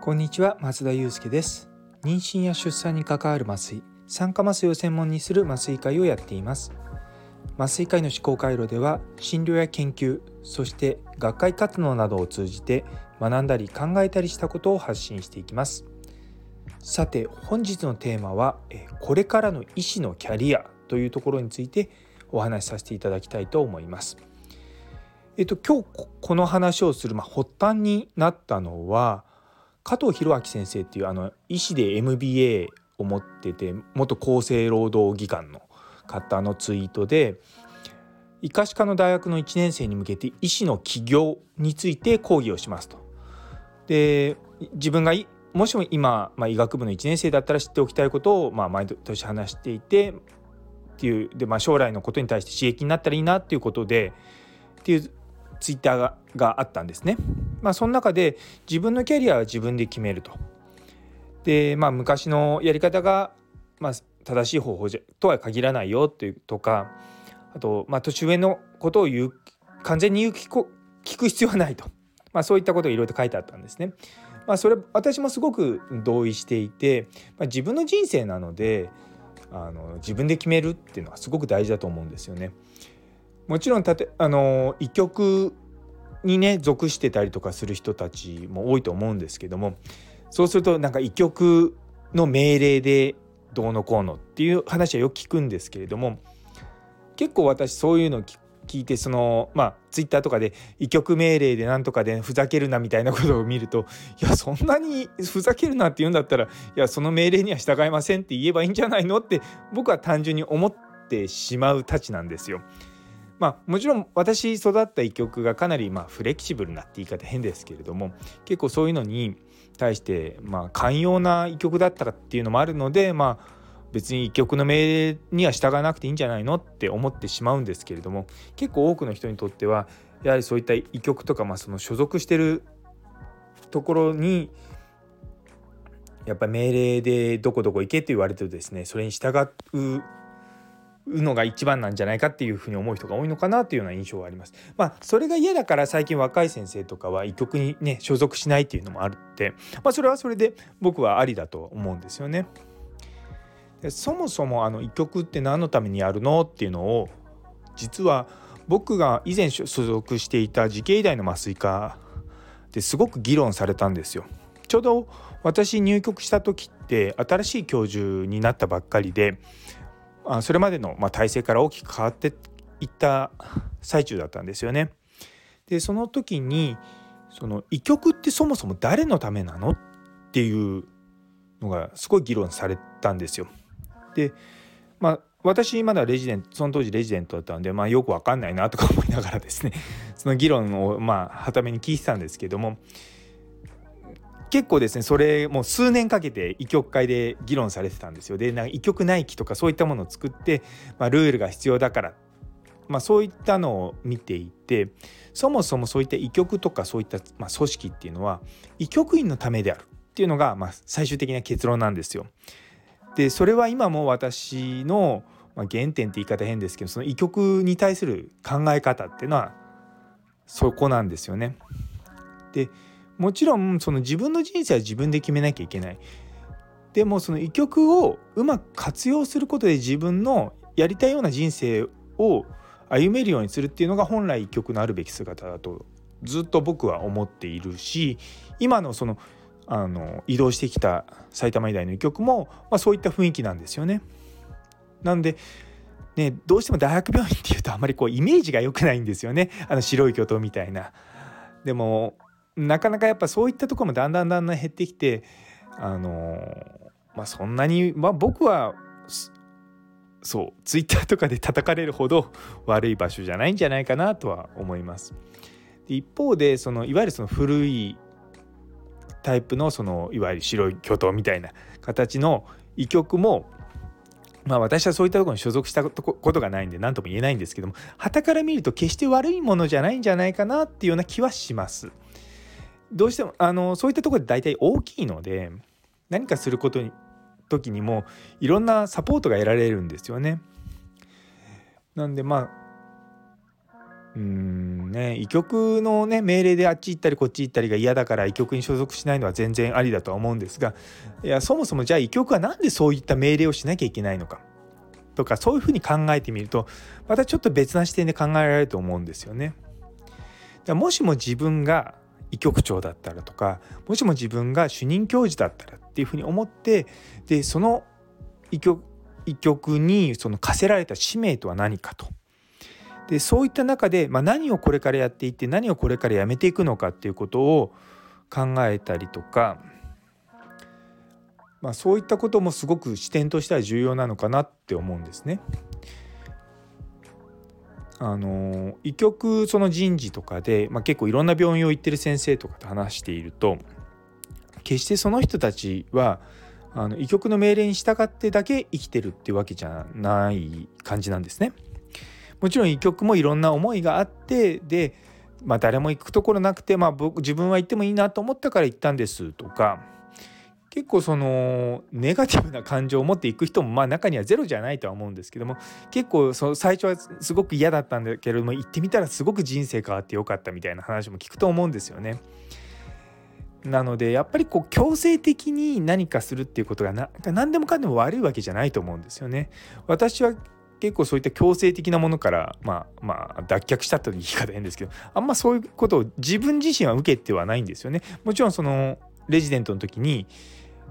こんにちは、松田祐介です。妊娠や出産に関わる麻酔、酸化麻酔を専門にする麻酔会をやっています。麻酔会の思考回路では、診療や研究、そして学会活動などを通じて学んだり考えたりしたことを発信していきます。さて、本日のテーマはこれからの医師のキャリアというところについてお話しさせていただきたいと思います。今日この話をする発端になったのは、加藤博明先生っていう医師で MBA を持ってて、元厚生労働技官の方のツイートで、医科歯科の大学の1年生に向けて医師の起業について講義をしますと。で、自分がもしも今、医学部の1年生だったら知っておきたいことを、毎年話していてっていうで、将来のことに対して刺激になったらいいなっていうことでっていうツイッター があったんですね。その中で、自分のキャリアは自分で決めると。で、昔のやり方が、正しい方法とは限らないよというとか、あと、年上のことを完全に聞く必要はないと、そういったことをいろいろと書いてあったんですね。それ私もすごく同意していて、自分の人生なので自分で決めるっていうのはすごく大事だと思うんですよね。もちろん医局にね属してたりとかする人たちも多いと思うんですけども、そうすると医局の命令でどうのこうのっていう話はよく聞くんですけれども、結構私そういうのを聞いて、ツイッターとかで医局命令でなんとかでふざけるなみたいなことを見ると、いや、そんなにふざけるなって言うんだったら、いや、その命令には従いませんって言えばいいんじゃないのって僕は単純に思ってしまうたちなんですよ。もちろん私育った医局がかなりフレキシブルなって言い方変ですけれども、結構そういうのに対して寛容な医局だったらっていうのもあるので、別に医局の命令には従わなくていいんじゃないのって思ってしまうんですけれども、結構多くの人にとってはやはりそういった医局とか、その所属してるところにやっぱり命令でどこどこ行けって言われてるとですね、それに従うのが一番なんじゃないかっていうふうに思う人が多いのかなというような印象はあります。それが嫌だから、最近若い先生とかは医局にね所属しないっていうのもあるって、それはそれで僕はありだと思うんですよね。そもそも医局って何のためにやるのっていうのを、実は僕が以前所属していた慈恵医大の麻酔科ですごく議論されたんですよ。ちょうど私入局した時って新しい教授になったばっかりで、それまでの体制から大きく変わっていった最中だったんですよね。で、その時に医局ってそもそも誰のためなのっていうのがすごい議論されたんですよ。で、私まだその当時レジデントだったので、よく分かんないなとか思いながらですね、その議論を傍目に聞いてたんですけども、結構ですね、それもう数年かけて医局会で議論されてたんですよ。で、医局内規とかそういったものを作って、ルールが必要だから、そういったのを見ていて、そもそもそういった医局とかそういった、組織っていうのは医局員のためであるっていうのが、最終的な結論なんですよ。で、それは今も私の、原点って言い方変ですけど、その医局に対する考え方っていうのはそこなんですよね。で、もちろん自分の人生は自分で決めなきゃいけない。でも医局をうまく活用することで、自分のやりたいような人生を歩めるようにするっていうのが本来医局のあるべき姿だとずっと僕は思っているし、今の移動してきた埼玉医大の医局も、そういった雰囲気なんですよね。なんでね、どうしても大学病院っていうとあまりイメージが良くないんですよね。白い巨頭みたいな。でもなかなかやっぱそういったところもだんだん減ってきて、そんなに、僕はそうツイッターとかで叩かれるほど悪い場所じゃないんじゃないかなとは思います。で、一方でいわゆる古いタイプのいわゆる白い巨頭みたいな形の医局も、私はそういったところに所属したことがないんで何とも言えないんですけども、傍から見ると決して悪いものじゃないんじゃないかなっていうような気はします。どうしてもそういったところで大体大きいので、何かする時にもいろんなサポートが得られるんですよね。なんでね、医局の、ね、命令であっち行ったりこっち行ったりが嫌だから医局に所属しないのは全然ありだとは思うんですが、いやそもそもじゃあ医局はなんでそういった命令をしなきゃいけないのかとか、そういうふうに考えてみるとまたちょっと別な視点で考えられると思うんですよね。もしも自分が医局長だったらとか、もしも自分が主任教授だったらっていうふうに思って、でその医局にその課せられた使命とは何かと。でそういった中で、何をこれからやっていって何をこれからやめていくのかっていうことを考えたりとか、そういったこともすごく視点としては重要なのかなって思うんですね。医局その人事とかで、結構いろんな病院を行ってる先生とかと話していると、決してその人たちは医局の命令に従ってだけ生きてるっていうわけじゃない感じなんですね。もちろん医局もいろんな思いがあって、で、誰も行くところなくて、自分は行ってもいいなと思ったから行ったんですとか、結構そのネガティブな感情を持って行く人も中にはゼロじゃないとは思うんですけども、結構その最初はすごく嫌だったんだけれども、行ってみたらすごく人生変わってよかったみたいな話も聞くと思うんですよね。なのでやっぱり強制的に何かするっていうことが何でもかんでも悪いわけじゃないと思うんですよね。私は結構そういった強制的なものから、脱却したという言い方変ですけど、あんまそういうことを自分自身は受けてはないんですよね。もちろんそのレジデントの時に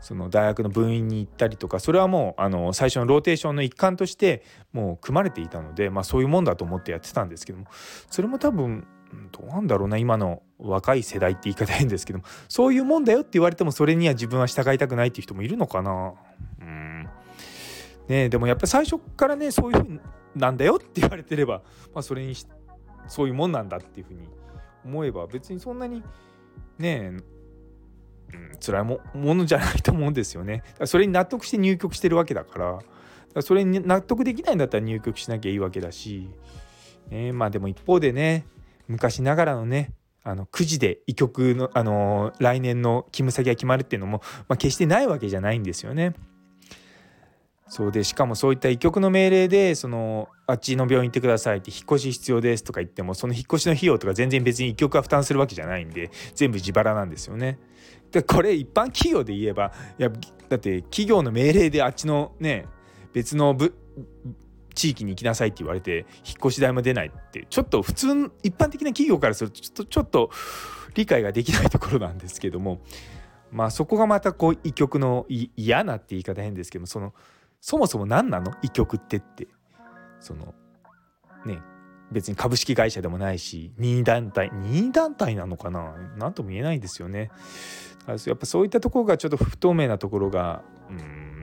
その大学の分院に行ったりとか、それはもう最初のローテーションの一環としてもう組まれていたので、そういうもんだと思ってやってたんですけども、それも多分どうなんだろうな、今の若い世代って言い方変ですけども、そういうもんだよって言われてもそれには自分は従いたくないっていう人もいるのかな。でもやっぱり最初からね、そういうふうなんだよって言われてれば、それにそういうもんなんだっていうふうに思えば、別にそんなにね辛いものじゃないと思うんですよね。それに納得して入局してるわけだから、それに納得できないんだったら入局しなきゃいいわけだし、でも一方でね、昔ながらのね、9時で医局の、来年の勤務先が決まるっていうのも、決してないわけじゃないんですよね。そうで、しかもそういった医局の命令であっちの病院行ってくださいって、引っ越し必要ですとか言っても、その引っ越しの費用とか全然別に医局が負担するわけじゃないんで、全部自腹なんですよね。でこれ一般企業で言えば、いやだって企業の命令であっちのね、別の地域に行きなさいって言われて引っ越し代も出ないって、ちょっと普通一般的な企業からするとちょっと理解ができないところなんですけども、そこがまた医局の嫌なって言い方変ですけども、そもそも何なの医局って別に株式会社でもないし、任意団体なのかな、なんとも言えないですよね。やっぱそういったところがちょっと不透明なところが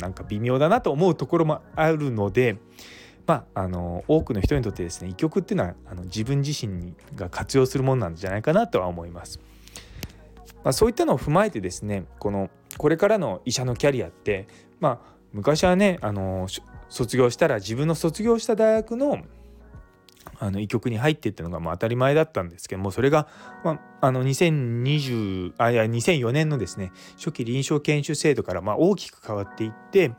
なんか微妙だなと思うところもあるので、多くの人にとってですね、医局っていうのは自分自身が活用するものなんじゃないかなとは思います。そういったのを踏まえてですね、これからの医者のキャリアって昔はね、卒業したら自分の卒業した大学の医局に入っていったのが当たり前だったんですけども、それが、2004年のですね、初期臨床研修制度から大きく変わっていって、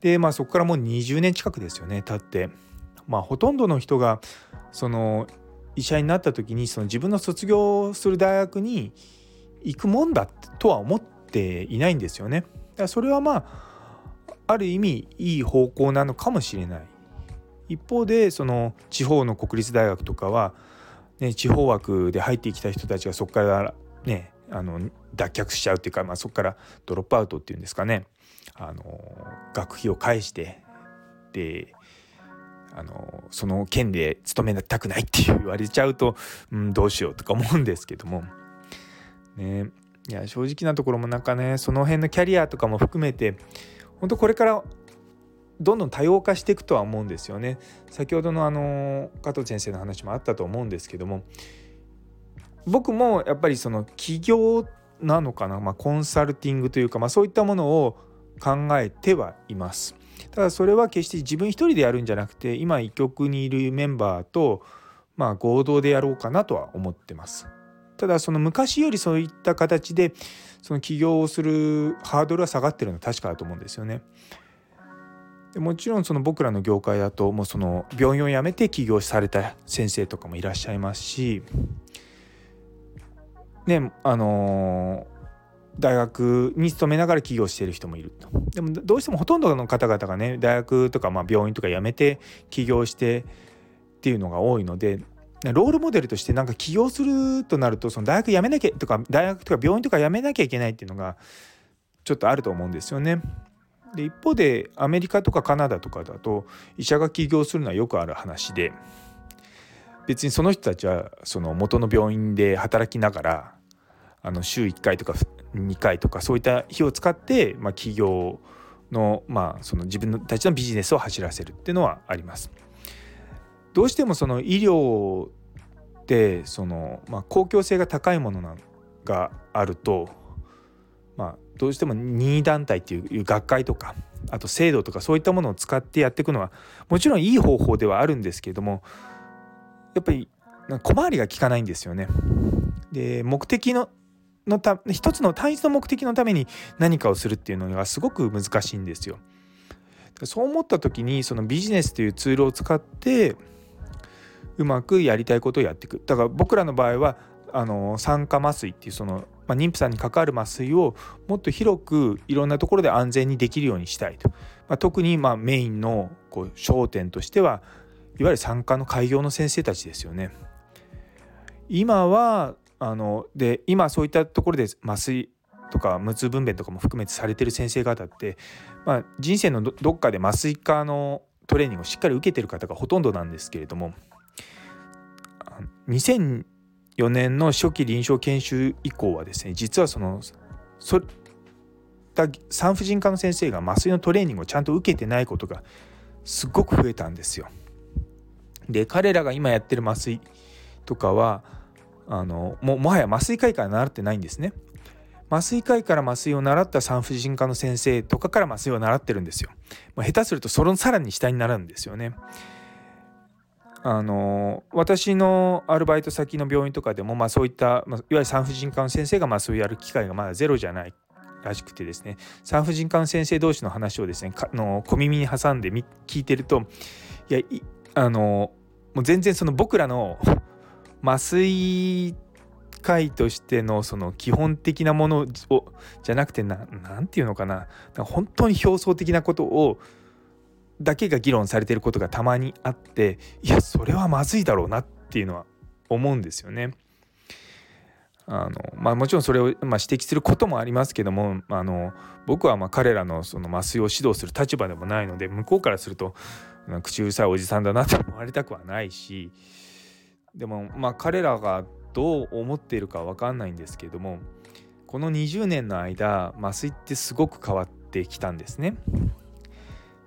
で、そこからもう20年近くですよね、経って、ほとんどの人が医者になった時に自分の卒業する大学に行くもんだとは思っていないんですよね。だからそれはある意味いい方向なのかもしれない。一方で地方の国立大学とかは、ね、地方枠で入ってきた人たちがそこから、ね、脱却しちゃうっていうか、そこからドロップアウトっていうんですかね、学費を返して、でその県で勤めたくないって言われちゃうと、どうしようとか思うんですけども、ね、いや正直なところもなんかね、その辺のキャリアとかも含めて本当これからどんどん多様化していくとは思うんですよね。先ほどの加藤先生の話もあったと思うんですけども、僕もやっぱり起業なのかな、コンサルティングというか、そういったものを考えてはいます。ただそれは決して自分一人でやるんじゃなくて、今医局にいるメンバーと合同でやろうかなとは思ってます。ただ昔よりそういった形で起業をするハードルは下がってるのは確かだと思うんですよね。でもちろんその僕らの業界だともうその病院を辞めて起業された先生とかもいらっしゃいますし、ね、大学に勤めながら起業している人もいると。でもどうしてもほとんどの方々がね、大学とかまあ病院とか辞めて起業してっていうのが多いので、ロールモデルとしてなんか起業するとなるとその大学辞めなきゃとか大学とか病院とか辞めなきゃいけないっていうのがちょっとあると思うんですよね。で一方でアメリカとかカナダとかだと医者が起業するのはよくある話で、別にその人たちはその元の病院で働きながら週1回とか2回とかそういった日を使って、まあ、企業の、まあ、その自分たちのビジネスを走らせるっていうのはあります。どうしてもその医療ってその、まあ、公共性が高いものがあると、まあ、どうしても任意団体っていう学会とかあと制度とかそういったものを使ってやっていくのはもちろんいい方法ではあるんですけれども、やっぱり小回りが利かないんですよね。で目的の一つの単一の目的のために何かをするっていうのがすごく難しいんですよ。そう思った時にそのビジネスというツールを使ってうまくやりたいことをやっていく。だから僕らの場合は酸化麻酔っていうその、まあ、妊婦さんに関わる麻酔をもっと広くいろんなところで安全にできるようにしたいと、まあ、特にまあメインのこう焦点としてはいわゆる産科の開業の先生たちですよね。今はで今そういったところで麻酔とか無痛分娩とかも含めてされてる先生方って、まあ、人生の どっかで麻酔科のトレーニングをしっかり受けてる方がほとんどなんですけれども、2004年の初期臨床研修以降はですね、実は産婦人科の先生が麻酔のトレーニングをちゃんと受けてないことがすごく増えたんですよ。で彼らが今やってる麻酔とかはもはや麻酔科医から習ってないんですね。麻酔科医から麻酔を習った産婦人科の先生とかから麻酔を習ってるんですよ。まあ、下手するとそのさらに下になるんですよね。私のアルバイト先の病院とかでも、まあ、そういった、まあ、いわゆる産婦人科の先生が麻酔をやる機会がまだゼロじゃないらしくてですね、産婦人科の先生同士の話をですね小耳に挟んで聞いてると、いやもう全然その僕らの麻酔科医としてのその基本的なものをじゃなくてなんていうのかな、本当に表層的なことをだけが議論されていることがたまにあって、いやそれはまずいだろうなっていうのは思うんですよね。まあ、もちろんそれを、まあ、指摘することもありますけども、僕はまあ彼らのその麻酔を指導する立場でもないので、向こうからすると口うるさいおじさんだなと思われたくはないし、でもまあ彼らがどう思っているかは分かんないんですけれども、この20年の間麻酔ってすごく変わってきたんですね。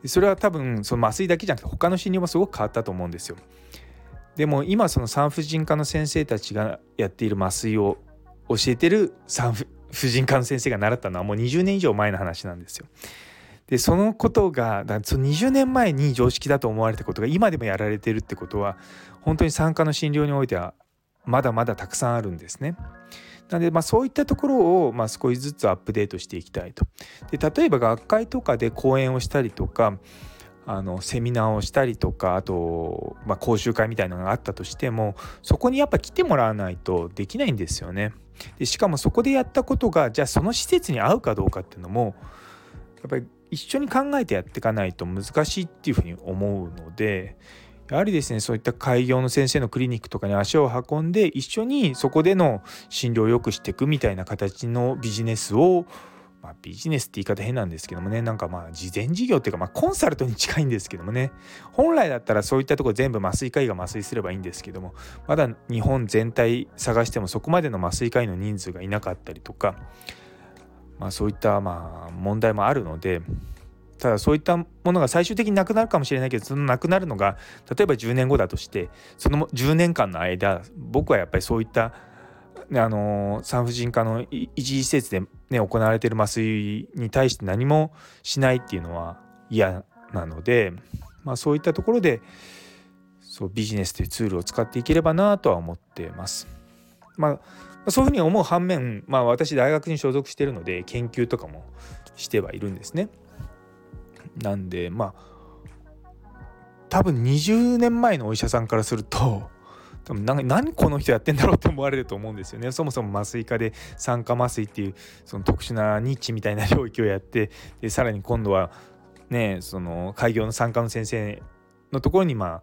それは多分その麻酔だけじゃなくて他の診療もすごく変わったと思うんですよ。でも今その産婦人科の先生たちがやっている麻酔を教えてる産婦人科の先生が習ったのはもう20年以上前の話なんですよ。でそのことがその20年前に常識だと思われたことが今でもやられてるってことは、本当に産科の診療においてはまだまだたくさんあるんですね。なので、まあ、そういったところをまあ少しずつアップデートしていきたいと。で例えば学会とかで講演をしたりとかセミナーをしたりとか、あと、まあ、講習会みたいなのがあったとしても、そこにやっぱ来てもらわないとできないんですよね。でしかもそこでやったことがじゃあその施設に合うかどうかっていうのもやっぱり一緒に考えてやっていかないと難しいっていうふうに思うので、やはりですねそういった開業の先生のクリニックとかに足を運んで一緒にそこでの診療を良くしていくみたいな形のビジネスを、まあ、ビジネスって言い方変なんですけどもね、なんかまあ慈善事業っていうか、まあ、コンサルトに近いんですけどもね、本来だったらそういったところ全部麻酔科医が麻酔すればいいんですけども、まだ日本全体探してもそこまでの麻酔科医の人数がいなかったりとか、まあ、そういったまあ問題もあるので、ただそういったものが最終的になくなるかもしれないけど、そのなくなるのが例えば10年後だとして、その10年間の間僕はやっぱりそういった産婦人科の一時施設で、ね、行われている麻酔に対して何もしないっていうのは嫌なので、まあ、そういったところでそうビジネスというツールを使っていければなとは思ってます。まあそういうふうに思う反面、まあ、私大学に所属しているので研究とかもしてはいるんですね。なんでまあ多分20年前のお医者さんからすると多分何この人やってんだろうって思われると思うんですよね。そもそも麻酔科で酸化麻酔っていうその特殊なニッチみたいな領域をやって、でさらに今度はねその開業の産科の先生のところに麻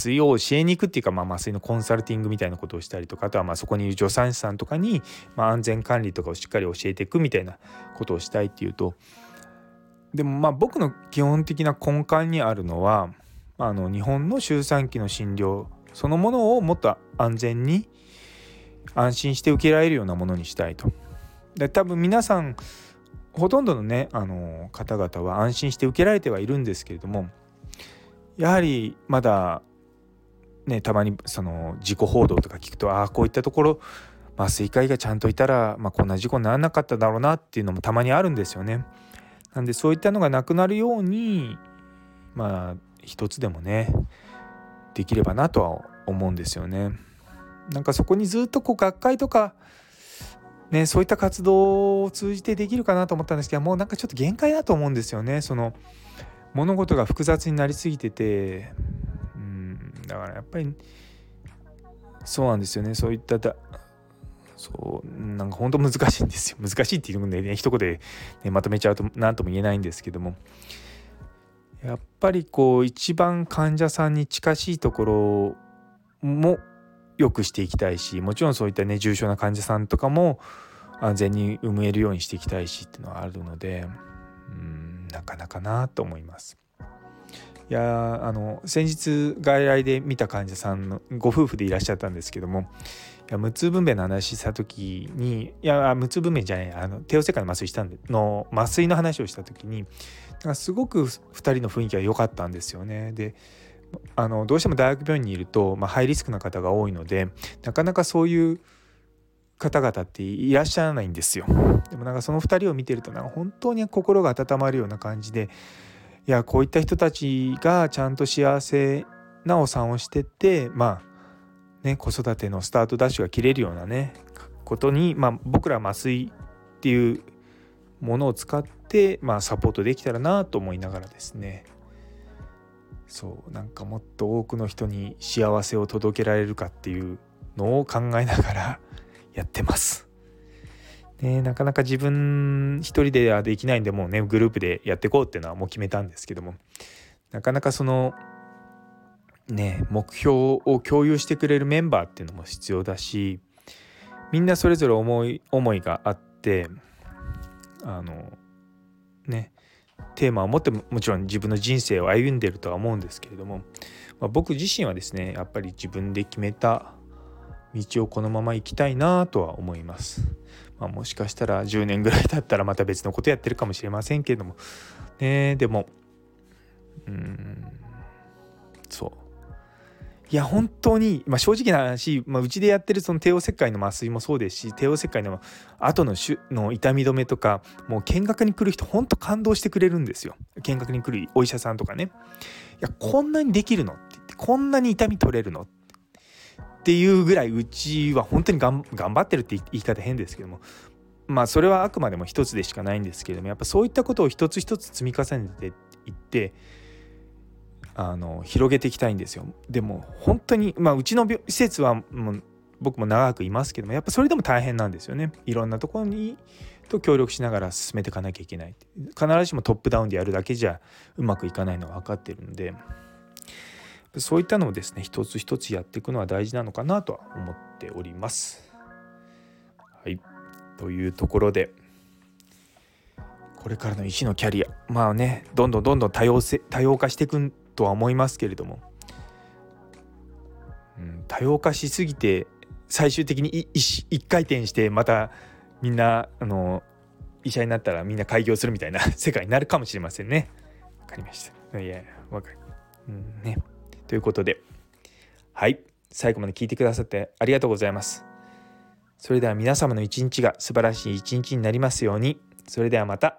酔を教えに行くっていうか、麻酔のコンサルティングみたいなことをしたりとか、あとはそこにいる助産師さんとかに安全管理とかをしっかり教えていくみたいなことをしたいっていうと、でも僕の基本的な根幹にあるのは日本の周産期の診療そのものをもっと安全に安心して受けられるようなものにしたいと。で多分皆さんほとんどのね方々は安心して受けられてはいるんですけれども、やはりまだねたまにその事故報道とか聞くと、こういったところ麻酔科医がちゃんといたら、こんな事故にならなかっただろうなっていうのもたまにあるんですよね。なんでそういったのがなくなるように一つでもねできればなとは思うんですよね。なんかそこにずっと学会とかねそういった活動を通じてできるかなと思ったんですけど、もうなんかちょっと限界だと思うんですよね。その物事が複雑になりすぎてて、だからやっぱりそうなんですよね。そういったなんか本当難しいんですよ。難しいっていうのでね一言で、ね、まとめちゃうと何とも言えないんですけども、やっぱり一番患者さんに近しいところも良くしていきたいし、もちろんそういったね重症な患者さんとかも安全に産めるようにしていきたいしっていうのはあるので、なかなかなと思います。いや先日外来で見た患者さんのご夫婦でいらっしゃったんですけども、無痛分娩の話した時に無痛分娩じゃない帝王切開の麻酔麻酔の話をした時にすごく2人の雰囲気が良かったんですよね。でどうしても大学病院にいると、ハイリスクな方が多いのでなかなかそういう方々っていらっしゃらないんですよ。でもその2人を見てると本当に心が温まるような感じで、いやこういった人たちがちゃんと幸せなお産をしてって子育てのスタートダッシュが切れるようなねことに、僕ら麻酔っていうものを使って、サポートできたらなと思いながらですね、そうなんかもっと多くの人に幸せを届けられるかっていうのを考えながらやってます。なかなか自分一人ではできないんで、もうねグループでやっていこうっていうのはもう決めたんですけども、なかなかその目標を共有してくれるメンバーっていうのも必要だし、みんなそれぞれ思いがあって、テーマを持って もちろん自分の人生を歩んでるとは思うんですけれども、僕自身はですねやっぱり自分で決めた道をこのまま行きたいなとは思います。もしかしたら10年ぐらい経ったらまた別のことやってるかもしれませんけれどもね。でもいや本当に、正直な話、うちでやってるその帝王切開の麻酔もそうですし、帝王切開の後の痛み止めとか、もう見学に来る人本当感動してくれるんですよ。見学に来るお医者さんとかね、いやこんなにできるのって言って、こんなに痛み取れるのっていうぐらい、うちは本当に頑張ってるって言い方変ですけども、それはあくまでも一つでしかないんですけれども、やっぱそういったことを一つ一つ積み重ねていって広げていきたいんですよ。でも本当に、うちの施設はもう僕も長くいますけども、やっぱそれでも大変なんですよね。いろんなところにと協力しながら進めていかなきゃいけない。必ずしもトップダウンでやるだけじゃうまくいかないのが分かってるので、そういったのをですね一つ一つやっていくのは大事なのかなとは思っております。はい、というところでこれからの医師のキャリア、どんどん多様化していくとは思いますけれども、多様化しすぎて最終的に一回転してまたみんな医者になったらみんな開業するみたいな世界になるかもしれませんね。わかりました。ということで、はい、最後まで聞いてくださってありがとうございます。それでは皆様の一日が素晴らしい一日になりますように。それではまた。